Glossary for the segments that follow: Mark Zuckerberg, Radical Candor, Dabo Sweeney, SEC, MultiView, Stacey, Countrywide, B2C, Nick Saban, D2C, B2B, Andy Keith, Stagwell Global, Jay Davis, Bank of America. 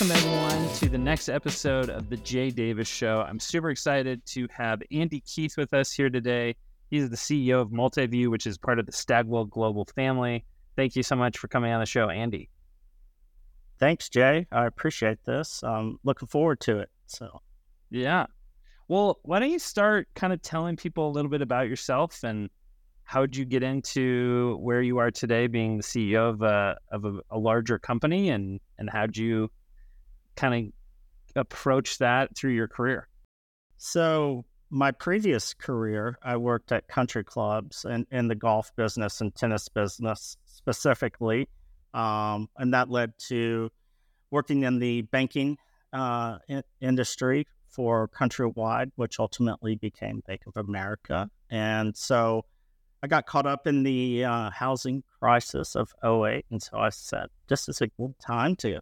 Welcome, everyone, to the next episode of The Jay Davis Show. I'm super excited to have Andy Keith with us here today. He's the CEO of MultiView, which is part of the Stagwell Global family. Thank you so much for coming on the show, Andy. Thanks, Jay. I appreciate this. I'm looking forward to it. So, yeah. Well, why don't you start kind of telling people a little bit about yourself and how did you get into where you are today, being the CEO of a larger company, and how did you kind of approach that through your career? So my previous career, I worked at country clubs and in the golf business and tennis business specifically, and that led to working in the banking industry for Countrywide, which ultimately became Bank of America. And so I got caught up in the housing crisis of 2008, and so I said, this is a good time to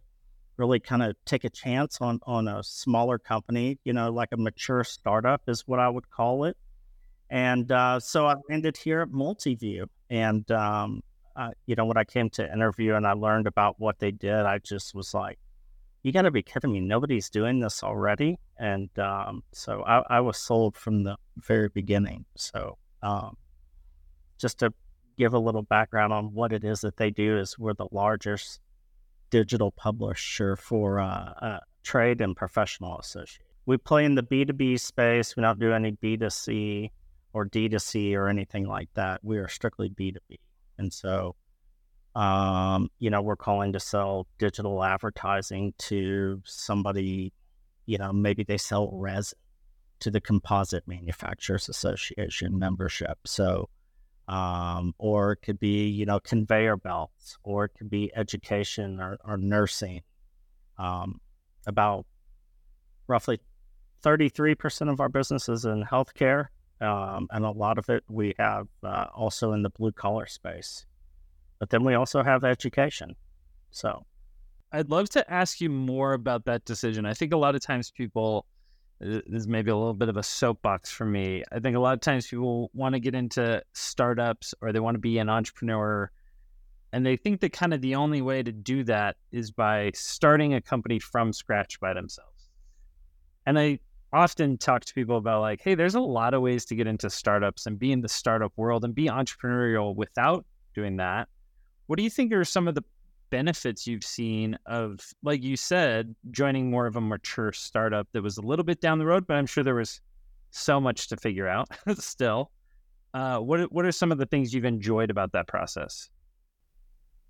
really kind of take a chance on a smaller company, you know, like a mature startup is what I would call it. And so I landed here at MultiView. And, you know, when I came to interview and I learned about what they did, I just was like, you got to be kidding me. Nobody's doing this already. And so I was sold from the very beginning. So just to give a little background on what it is that they do is we're the largest digital publisher for trade and professional associates. We play in the B2B space. We don't do any B2C or D2C or anything like that. We are strictly B2B. And so, you know, we're calling to sell digital advertising to somebody, you know, maybe they sell resin to the Composite Manufacturers Association membership. So, or it could be, you know, conveyor belts, or it could be education or nursing. About roughly 33% of our business is in healthcare, and a lot of it we have also in the blue collar space. But then we also have education. So I'd love to ask you more about that decision. I think a lot of times people, this is maybe a little bit of a soapbox for me. I think a lot of times people want to get into startups or they want to be an entrepreneur, and they think that kind of the only way to do that is by starting a company from scratch by themselves. And I often talk to people about like, hey, there's a lot of ways to get into startups and be in the startup world and be entrepreneurial without doing that. What do you think are some of the benefits you've seen of, like you said, joining more of a mature startup that was a little bit down the road, but I'm sure there was so much to figure out still. What are some of the things you've enjoyed about that process?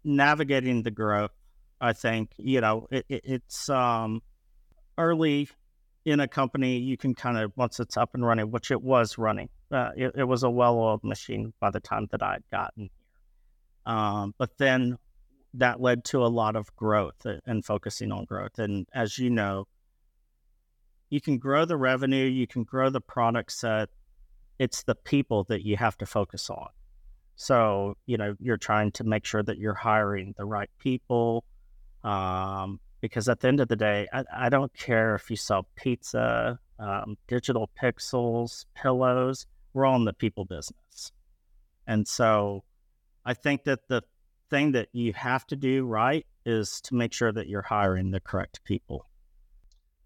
Navigating the growth, I think, you know, it's early in a company, you can kind of, once it's up and running, which it was running, it was a well-oiled machine by the time that I'd gotten here. But then that led to a lot of growth and focusing on growth. And as you know, you can grow the revenue, you can grow the product set. It's the people that you have to focus on. So, you know, you're trying to make sure that you're hiring the right people. Because at the end of the day, I don't care if you sell pizza, digital pixels, pillows, we're all in the people business. And so I think that the thing that you have to do right is to make sure that you're hiring the correct people.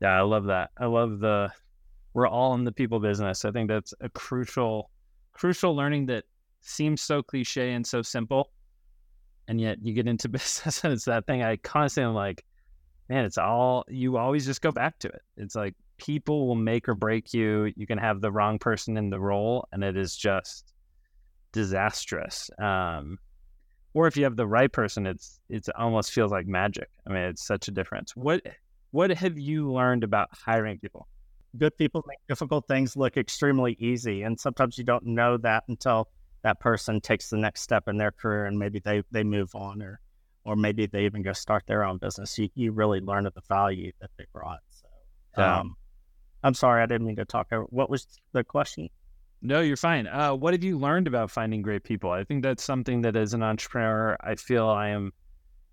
Yeah, I love that. I love the we're all in the people business. I think that's a crucial learning that seems so cliche and so simple. And yet you get into business and it's that thing I constantly am like, man, it's all, you always just go back to it. It's like people will make or break you. You can have the wrong person in the role and it is just disastrous. Or if you have the right person, it's almost feels like magic. I mean, it's such a difference. What have you learned about hiring people? Good people make difficult things look extremely easy. And sometimes you don't know that until that person takes the next step in their career and maybe they move on or maybe they even go start their own business. You really learn of the value that they brought. So, yeah. I'm sorry, I didn't mean to talk over. What was the question? No, you're fine. What have you learned about finding great people? I think that's something that as an entrepreneur, I feel I am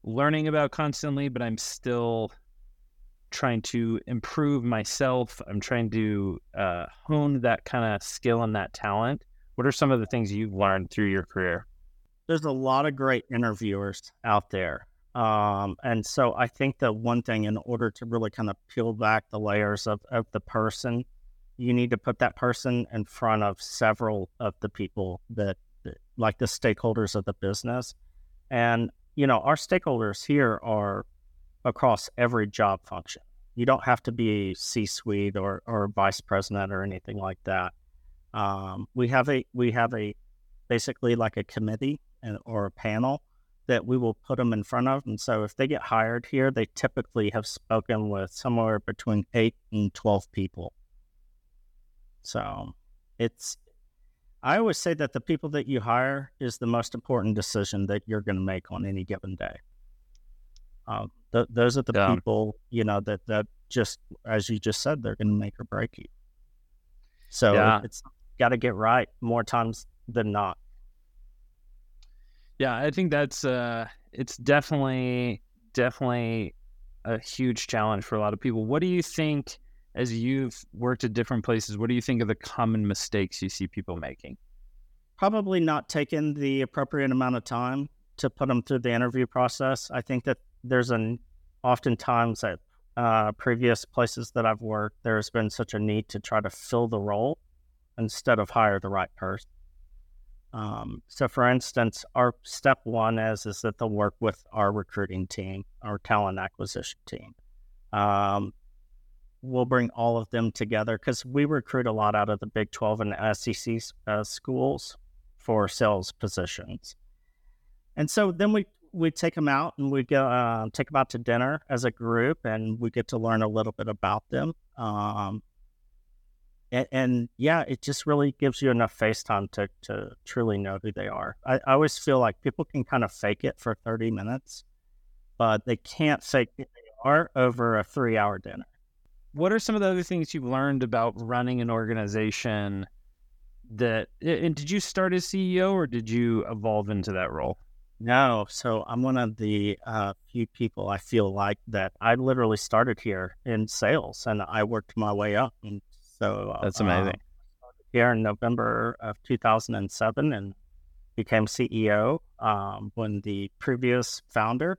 learning about constantly, but I'm still trying to improve myself. I'm trying to hone that kind of skill and that talent. What are some of the things you've learned through your career? There's a lot of great interviewers out there. And so I think that one thing, in order to really kind of peel back the layers of the person, you need to put that person in front of several of the people that like the stakeholders of the business. And, you know, our stakeholders here are across every job function. You don't have to be C-suite or vice president or anything like that. We have a basically like a committee or a panel that we will put them in front of. And so if they get hired here, they typically have spoken with somewhere between 8 and 12 people. So I always say that the people that you hire is the most important decision that you're going to make on any given day. Those are the people, you know, that just, as you just said, they're going to make or break you. So it's got to get right more times than not. Yeah, I think that's it's definitely a huge challenge for a lot of people. What do you think, as you've worked at different places, what do you think are the common mistakes you see people making? Probably not taking the appropriate amount of time to put them through the interview process. I think that there's oftentimes at previous places that I've worked, there's been such a need to try to fill the role instead of hire the right person. So for instance, our step one is that they'll work with our recruiting team, our talent acquisition team. We'll bring all of them together because we recruit a lot out of the Big 12 and SEC schools for sales positions. And so then we take them out and we go take them out to dinner as a group, and we get to learn a little bit about them. And it just really gives you enough face time to truly know who they are. I always feel like people can kind of fake it for 30 minutes, but they can't fake who they are over a 3-hour dinner. What are some of the other things you've learned about running an organization and did you start as CEO or did you evolve into that role? No. So I'm one of the few people, I feel like, that I literally started here in sales and I worked my way up. And so that's amazing. Here in November of 2007 and became CEO when the previous founder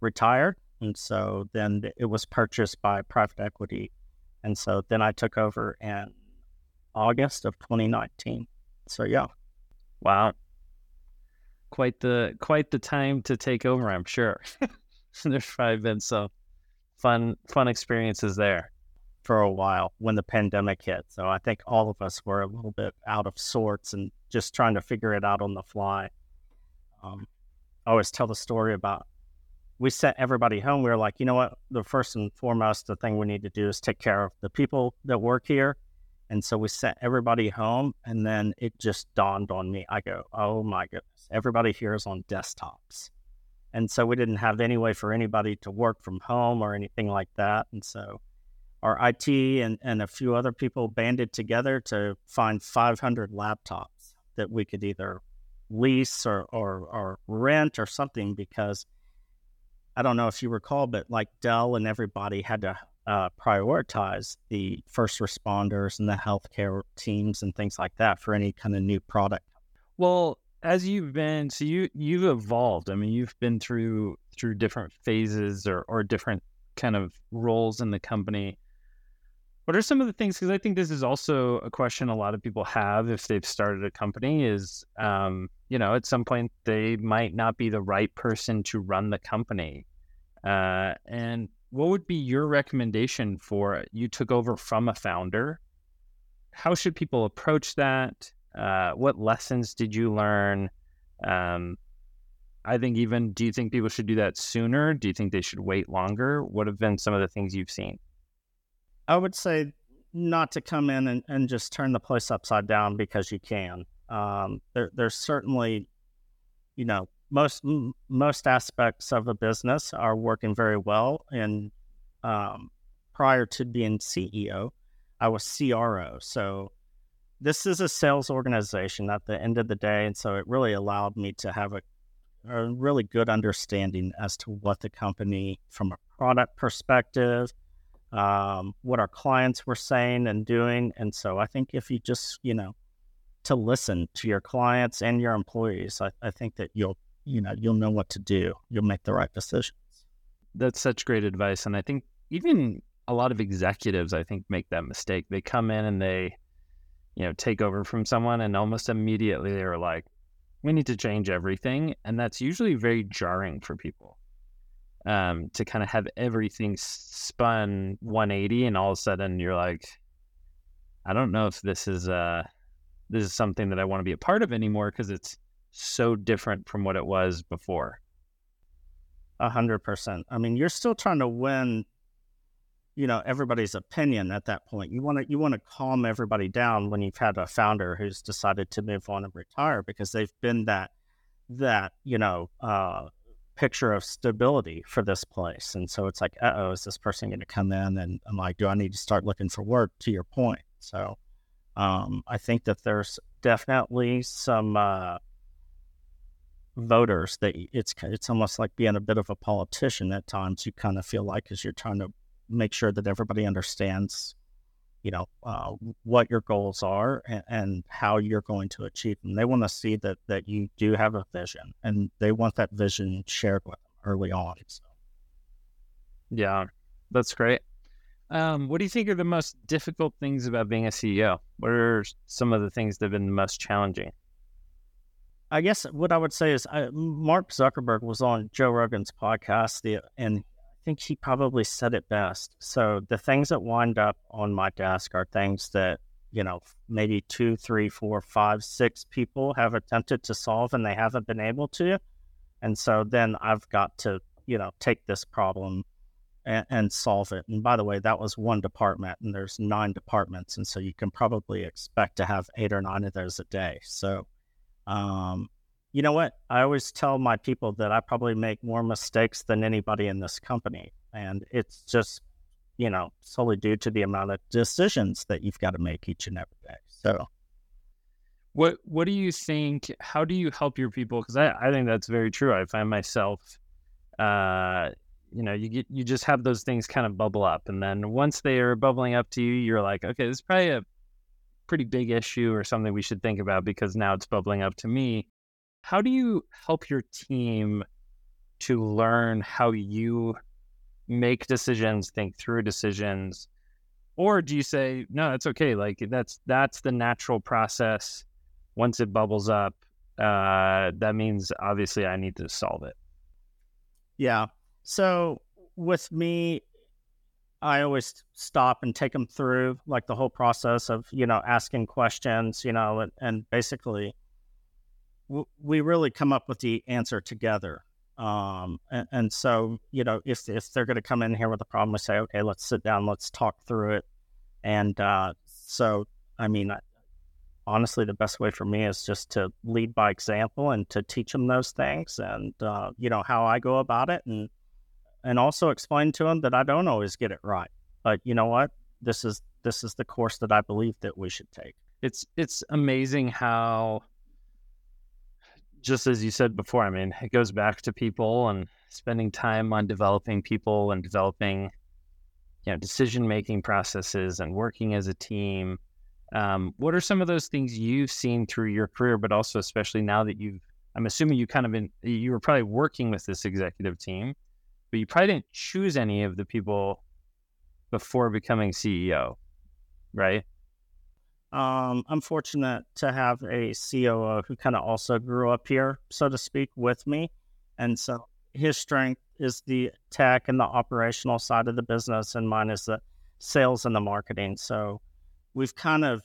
retired. And so then it was purchased by private equity. And so then I took over in August of 2019. So yeah. Wow. Quite the time to take over, I'm sure. There's probably been some fun experiences there. For a while when the pandemic hit. So I think all of us were a little bit out of sorts and just trying to figure it out on the fly. I always tell the story about, we sent everybody home. We were like, you know what? The first and foremost, the thing we need to do is take care of the people that work here. And so we sent everybody home, and then it just dawned on me. I go, oh my goodness, everybody here is on desktops. And so we didn't have any way for anybody to work from home or anything like that. And so our IT and a few other people banded together to find 500 laptops that we could either lease or rent or something, because I don't know if you recall, but like Dell and everybody had to prioritize the first responders and the healthcare teams and things like that for any kind of new product. Well, as you've been, so you've evolved. I mean, you've been through different phases or different kind of roles in the company. What are some of the things, because I think this is also a question a lot of people have if they've started a company is, you know, at some point they might not be the right person to run the company. And what would be your recommendation for, you took over from a founder? How should people approach that? What lessons did you learn? I think even, do you think people should do that sooner? Do you think they should wait longer? What have been some of the things you've seen? I would say not to come in and just turn the place upside down because you can. There's certainly, you know, most aspects of a business are working very well. And prior to being CEO, I was CRO. So this is a sales organization at the end of the day. And so it really allowed me to have a really good understanding as to what the company, from a product perspective, what our clients were saying and doing. And so I think if you just, you know, to listen to your clients and your employees, I think that you'll you'll know what to do. You'll make the right decisions. That's such great advice. And I think even a lot of executives, I think, make that mistake. They come in and they, take over from someone, and almost immediately they were like, we need to change everything. And that's usually very jarring for people, to kind of have everything spun 180. And all of a sudden you're like, I don't know if this is something that I want to be a part of anymore, because it's so different from what it was before. 100%. I mean, you're still trying to win, everybody's opinion at that point. You want to calm everybody down when you've had a founder who's decided to move on and retire, because they've been that picture of stability for this place. And so it's like, uh-oh, is this person going to come in? And I'm like, do I need to start looking for work, to your point? So I think that there's definitely some voters that it's almost like being a bit of a politician at times. You kind of feel like, as you're trying to make sure that everybody understands, what your goals are and how you're going to achieve them. They want to see that you do have a vision, and they want that vision shared with them early on. So. Yeah, that's great. What do you think are the most difficult things about being a CEO? What are some of the things that have been the most challenging? I guess what I would say is Mark Zuckerberg was on Joe Rogan's podcast, and I think he probably said it best. So the things that wind up on my desk are things that, maybe 2, 3, 4, 5, 6 people have attempted to solve and they haven't been able to. And so then I've got to, take this problem and solve it. And by the way, that was one department, and there's 9 departments. And so you can probably expect to have 8 or 9 of those a day. So, you know what? I always tell my people that I probably make more mistakes than anybody in this company. And it's just, solely due to the amount of decisions that you've got to make each and every day. So what do you think, how do you help your people? Cause I think that's very true. I find myself, you just have those things kind of bubble up, and then once they are bubbling up to you, you're like, okay, this is probably a pretty big issue or something we should think about, because now it's bubbling up to me. How do you help your team to learn how you make decisions, think through decisions? Or do you say, no, it's okay. Like that's the natural process. Once it bubbles up, that means obviously I need to solve it. Yeah. So with me, I always stop and take them through like the whole process of, asking questions, and basically we really come up with the answer together. And so, if they're going to come in here with a problem, we say, okay, let's sit down, let's talk through it. And so, I mean, honestly, the best way for me is just to lead by example and to teach them those things and, how I go about it. And also explain to them that I don't always get it right, but you know what, this is the course that I believe that we should take. It's amazing how, just as you said before, I mean, it goes back to people and spending time on developing people and developing, decision-making processes and working as a team. What are some of those things you've seen through your career, but also especially now that I'm assuming you were probably working with this executive team, but you probably didn't choose any of the people before becoming CEO, right? I'm fortunate to have a COO who kind of also grew up here, so to speak, with me. And so his strength is the tech and the operational side of the business, and mine is the sales and the marketing. So we've kind of,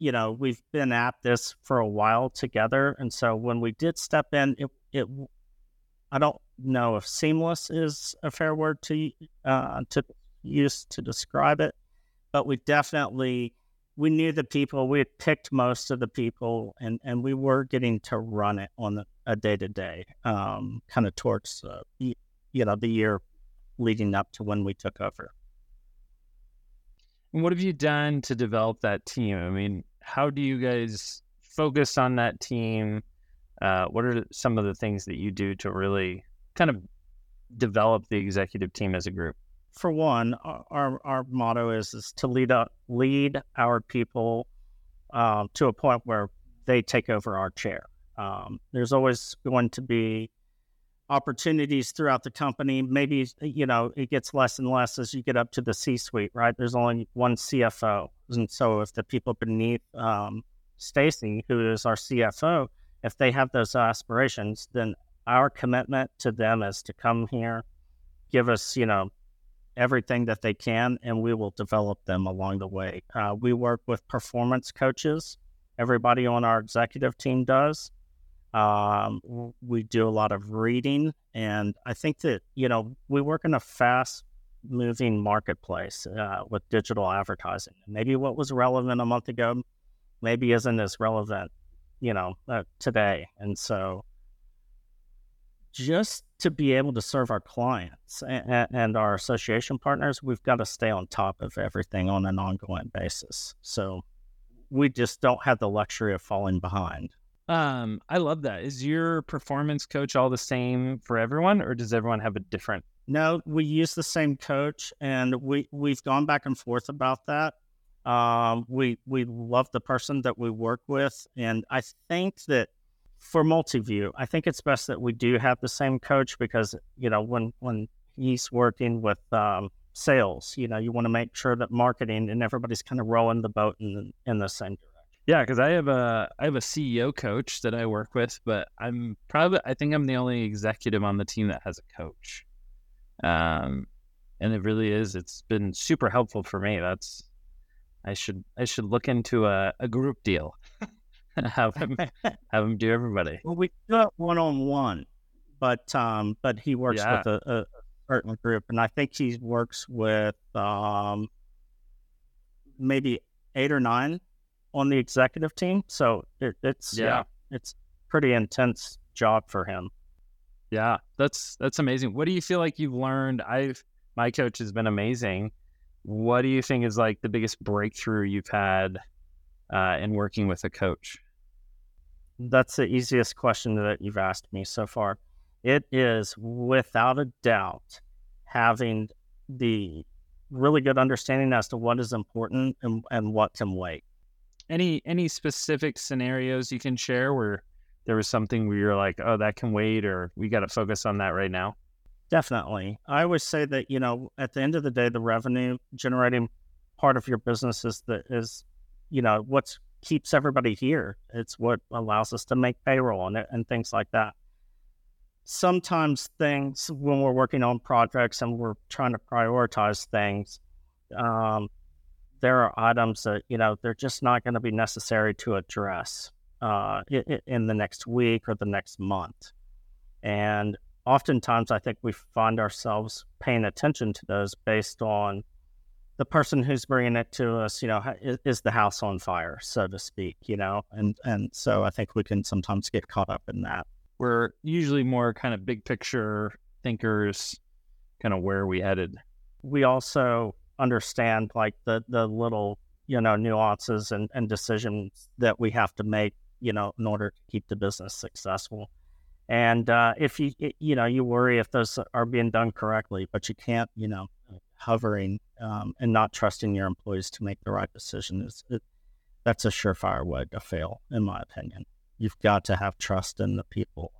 we've been at this for a while together. And so when we did step in, it I don't know if seamless is a fair word to use to describe it, but we definitely, we knew the people, we had picked most of the people, and we were getting to run it on a day-to-day, kind of towards, the year leading up to when we took over. And what have you done to develop that team? I mean, how do you guys focus on that team? What are some of the things that you do to really kind of develop the executive team as a group? For one, our motto is to lead our people to a point where they take over our chair. There's always going to be opportunities throughout the company. Maybe, you know, it gets less and less as you get up to the C-suite, right? There's only one CFO. And so if the people beneath Stacey, who is our CFO, if they have those aspirations, then our commitment to them is to come here, give us, you know, everything that they can, and we will develop them along the way. We work with performance coaches. Everybody on our executive team does. We do a lot of reading, and I think that, you know, we work in a fast-moving marketplace with digital advertising. Maybe what was relevant a month ago maybe isn't as relevant, you know, today. And so just to be able to serve our clients and our association partners, we've got to stay on top of everything on an ongoing basis. So we just don't have the luxury of falling behind. I love that. Is your performance coach all the same for everyone, or does everyone have a different? No, we use the same coach, and we've gone back and forth about that. We love the person that we work with, and I think that for MultiView, I think it's best that we do have the same coach because, you know, when he's working with sales, you know, you want to make sure that marketing and everybody's kind of rowing the boat in the same direction. Yeah, because I have a CEO coach that I work with, but I think I'm the only executive on the team that has a coach, and it really is. It's been super helpful for me. I should look into a group deal. Have him do everybody. Well, we do it one-on-one, but he works with a certain group, and I think he works with maybe 8 or 9 on the executive team. So it's pretty intense job for him. Yeah, that's amazing. What do you feel like you've learned? My coach has been amazing. What do you think is like the biggest breakthrough you've had in working with a coach? That's the easiest question that you've asked me so far. It is without a doubt having the really good understanding as to what is important and what can wait. Any specific scenarios you can share where there was something where you're like, oh, that can wait, or we got to focus on that right now? Definitely. I always say that, you know, at the end of the day, the revenue generating part of your business is, you know, what keeps everybody here. It's what allows us to make payroll and things like that. Sometimes things when we're working on projects and we're trying to prioritize things, there are items that, you know, they're just not going to be necessary to address in the next week or the next month. And oftentimes I think we find ourselves paying attention to those based on the person who's bringing it to us, you know, is the house on fire, so to speak, you know? And so I think we can sometimes get caught up in that. We're usually more kind of big picture thinkers, kind of where are we headed? We also understand like the little, you know, nuances and decisions that we have to make, you know, in order to keep the business successful. And if you worry if those are being done correctly, but you can't, you know, hovering and not trusting your employees to make the right decision that's a surefire way to fail, in my opinion. You've got to have trust in the people.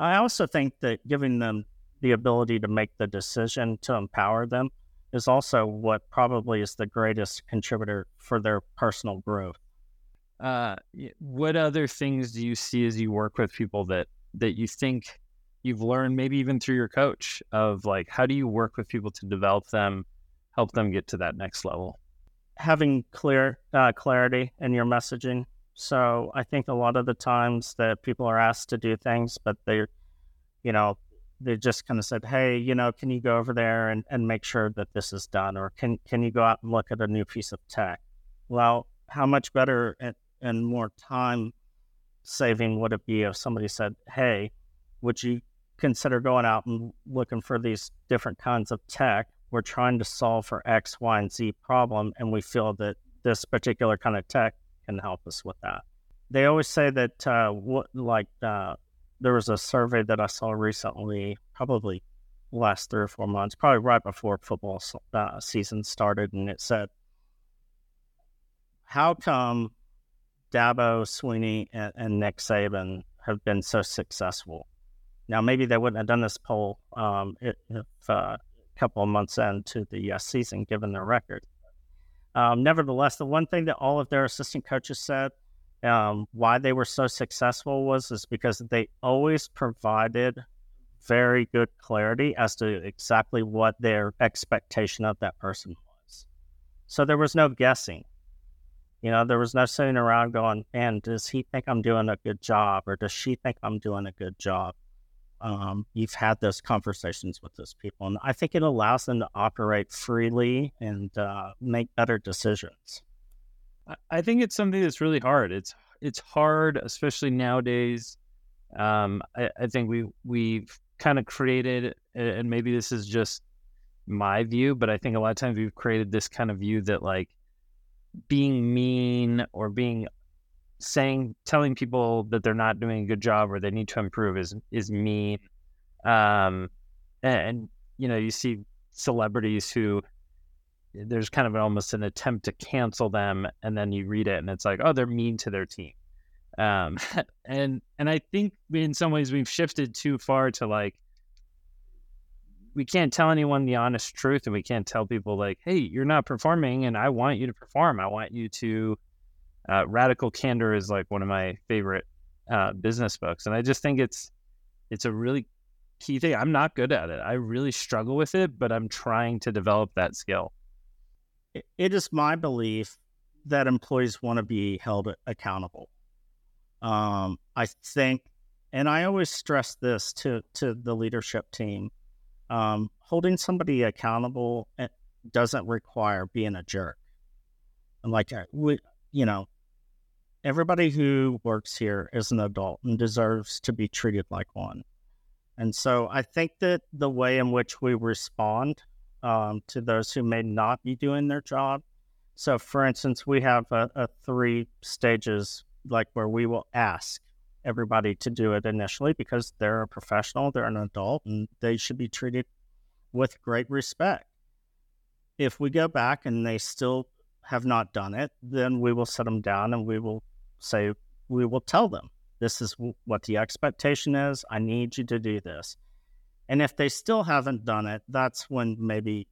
I also think that giving them the ability to make the decision to empower them is also what probably is the greatest contributor for their personal growth. What other things do you see as you work with people that you think you've learned, maybe even through your coach, of like, how do you work with people to develop them, help them get to that next level? Having clear clarity in your messaging. So I think a lot of the times that people are asked to do things, but they just kind of said, hey, you know, can you go over there and make sure that this is done? Or can you go out and look at a new piece of tech? Well, how much better and more time saving would it be if somebody said, hey, would you consider going out and looking for these different kinds of tech? We're trying to solve for X, Y, and Z problem, and we feel that this particular kind of tech can help us with that. They always say that, there was a survey that I saw recently, probably last 3 or 4 months, probably right before football season started, and it said, how come Dabo Sweeney and Nick Saban have been so successful. Now, maybe they wouldn't have done this poll if a couple of months into the season, given their record. Nevertheless, the one thing that all of their assistant coaches said why they were so successful was because they always provided very good clarity as to exactly what their expectation of that person was. So there was no guessing. You know, there was no sitting around going, man, does he think I'm doing a good job? Or does she think I'm doing a good job? You've had those conversations with those people. And I think it allows them to operate freely and make better decisions. I think it's something that's really hard. It's hard, especially nowadays. I think we've kind of created, and maybe this is just my view, but I think a lot of times we've created this kind of view that like being mean or telling people that they're not doing a good job or they need to improve is mean. And you know, you see celebrities who there's kind of almost an attempt to cancel them, and then you read it and it's like, oh, they're mean to their team. And I think in some ways we've shifted too far to like, we can't tell anyone the honest truth, and we can't tell people like, hey, you're not performing and I want you to perform. I want you to, Radical Candor is like one of my favorite business books. And I just think it's a really key thing. I'm not good at it. I really struggle with it, but I'm trying to develop that skill. It is my belief that employees want to be held accountable. I think, and I always stress this to the leadership team, holding somebody accountable doesn't require being a jerk. And like, everybody who works here is an adult and deserves to be treated like one. And so I think that the way in which we respond to those who may not be doing their job. So for instance, we have a 3 stages like where we will ask everybody to do it initially because they're a professional, they're an adult, and they should be treated with great respect. If we go back and they still have not done it, then we will sit them down and we will say, we will tell them, this is what the expectation is. I need you to do this. And if they still haven't done it, that's when maybe,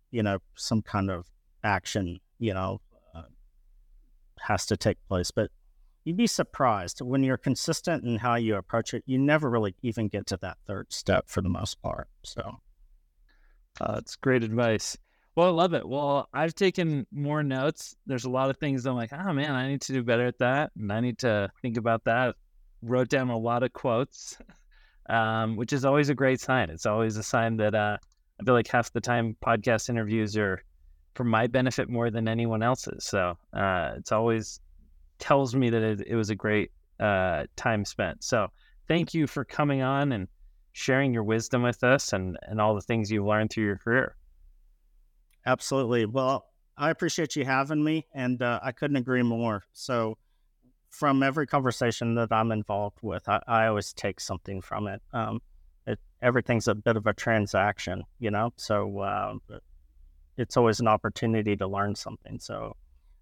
some kind of action, has to take place. But you'd be surprised when you're consistent in how you approach it, you never really even get to that 3rd step for the most part. So that's great advice. Well, I love it. Well, I've taken more notes. There's a lot of things that I'm like, oh man, I need to do better at that. And I need to think about that. Wrote down a lot of quotes. Which is always a great sign. It's always a sign that I feel like half the time podcast interviews are for my benefit more than anyone else's. So it's always tells me that it was a great time spent. So thank you for coming on and sharing your wisdom with us and all the things you've learned through your career. Absolutely. Well, I appreciate you having me, and I couldn't agree more. So from every conversation that I'm involved with, I always take something from it. Everything's a bit of a transaction, so it's always an opportunity to learn something. So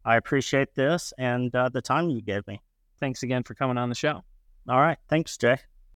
I appreciate this and the time you gave me. Thanks again for coming on the show. All right. Thanks, Jay.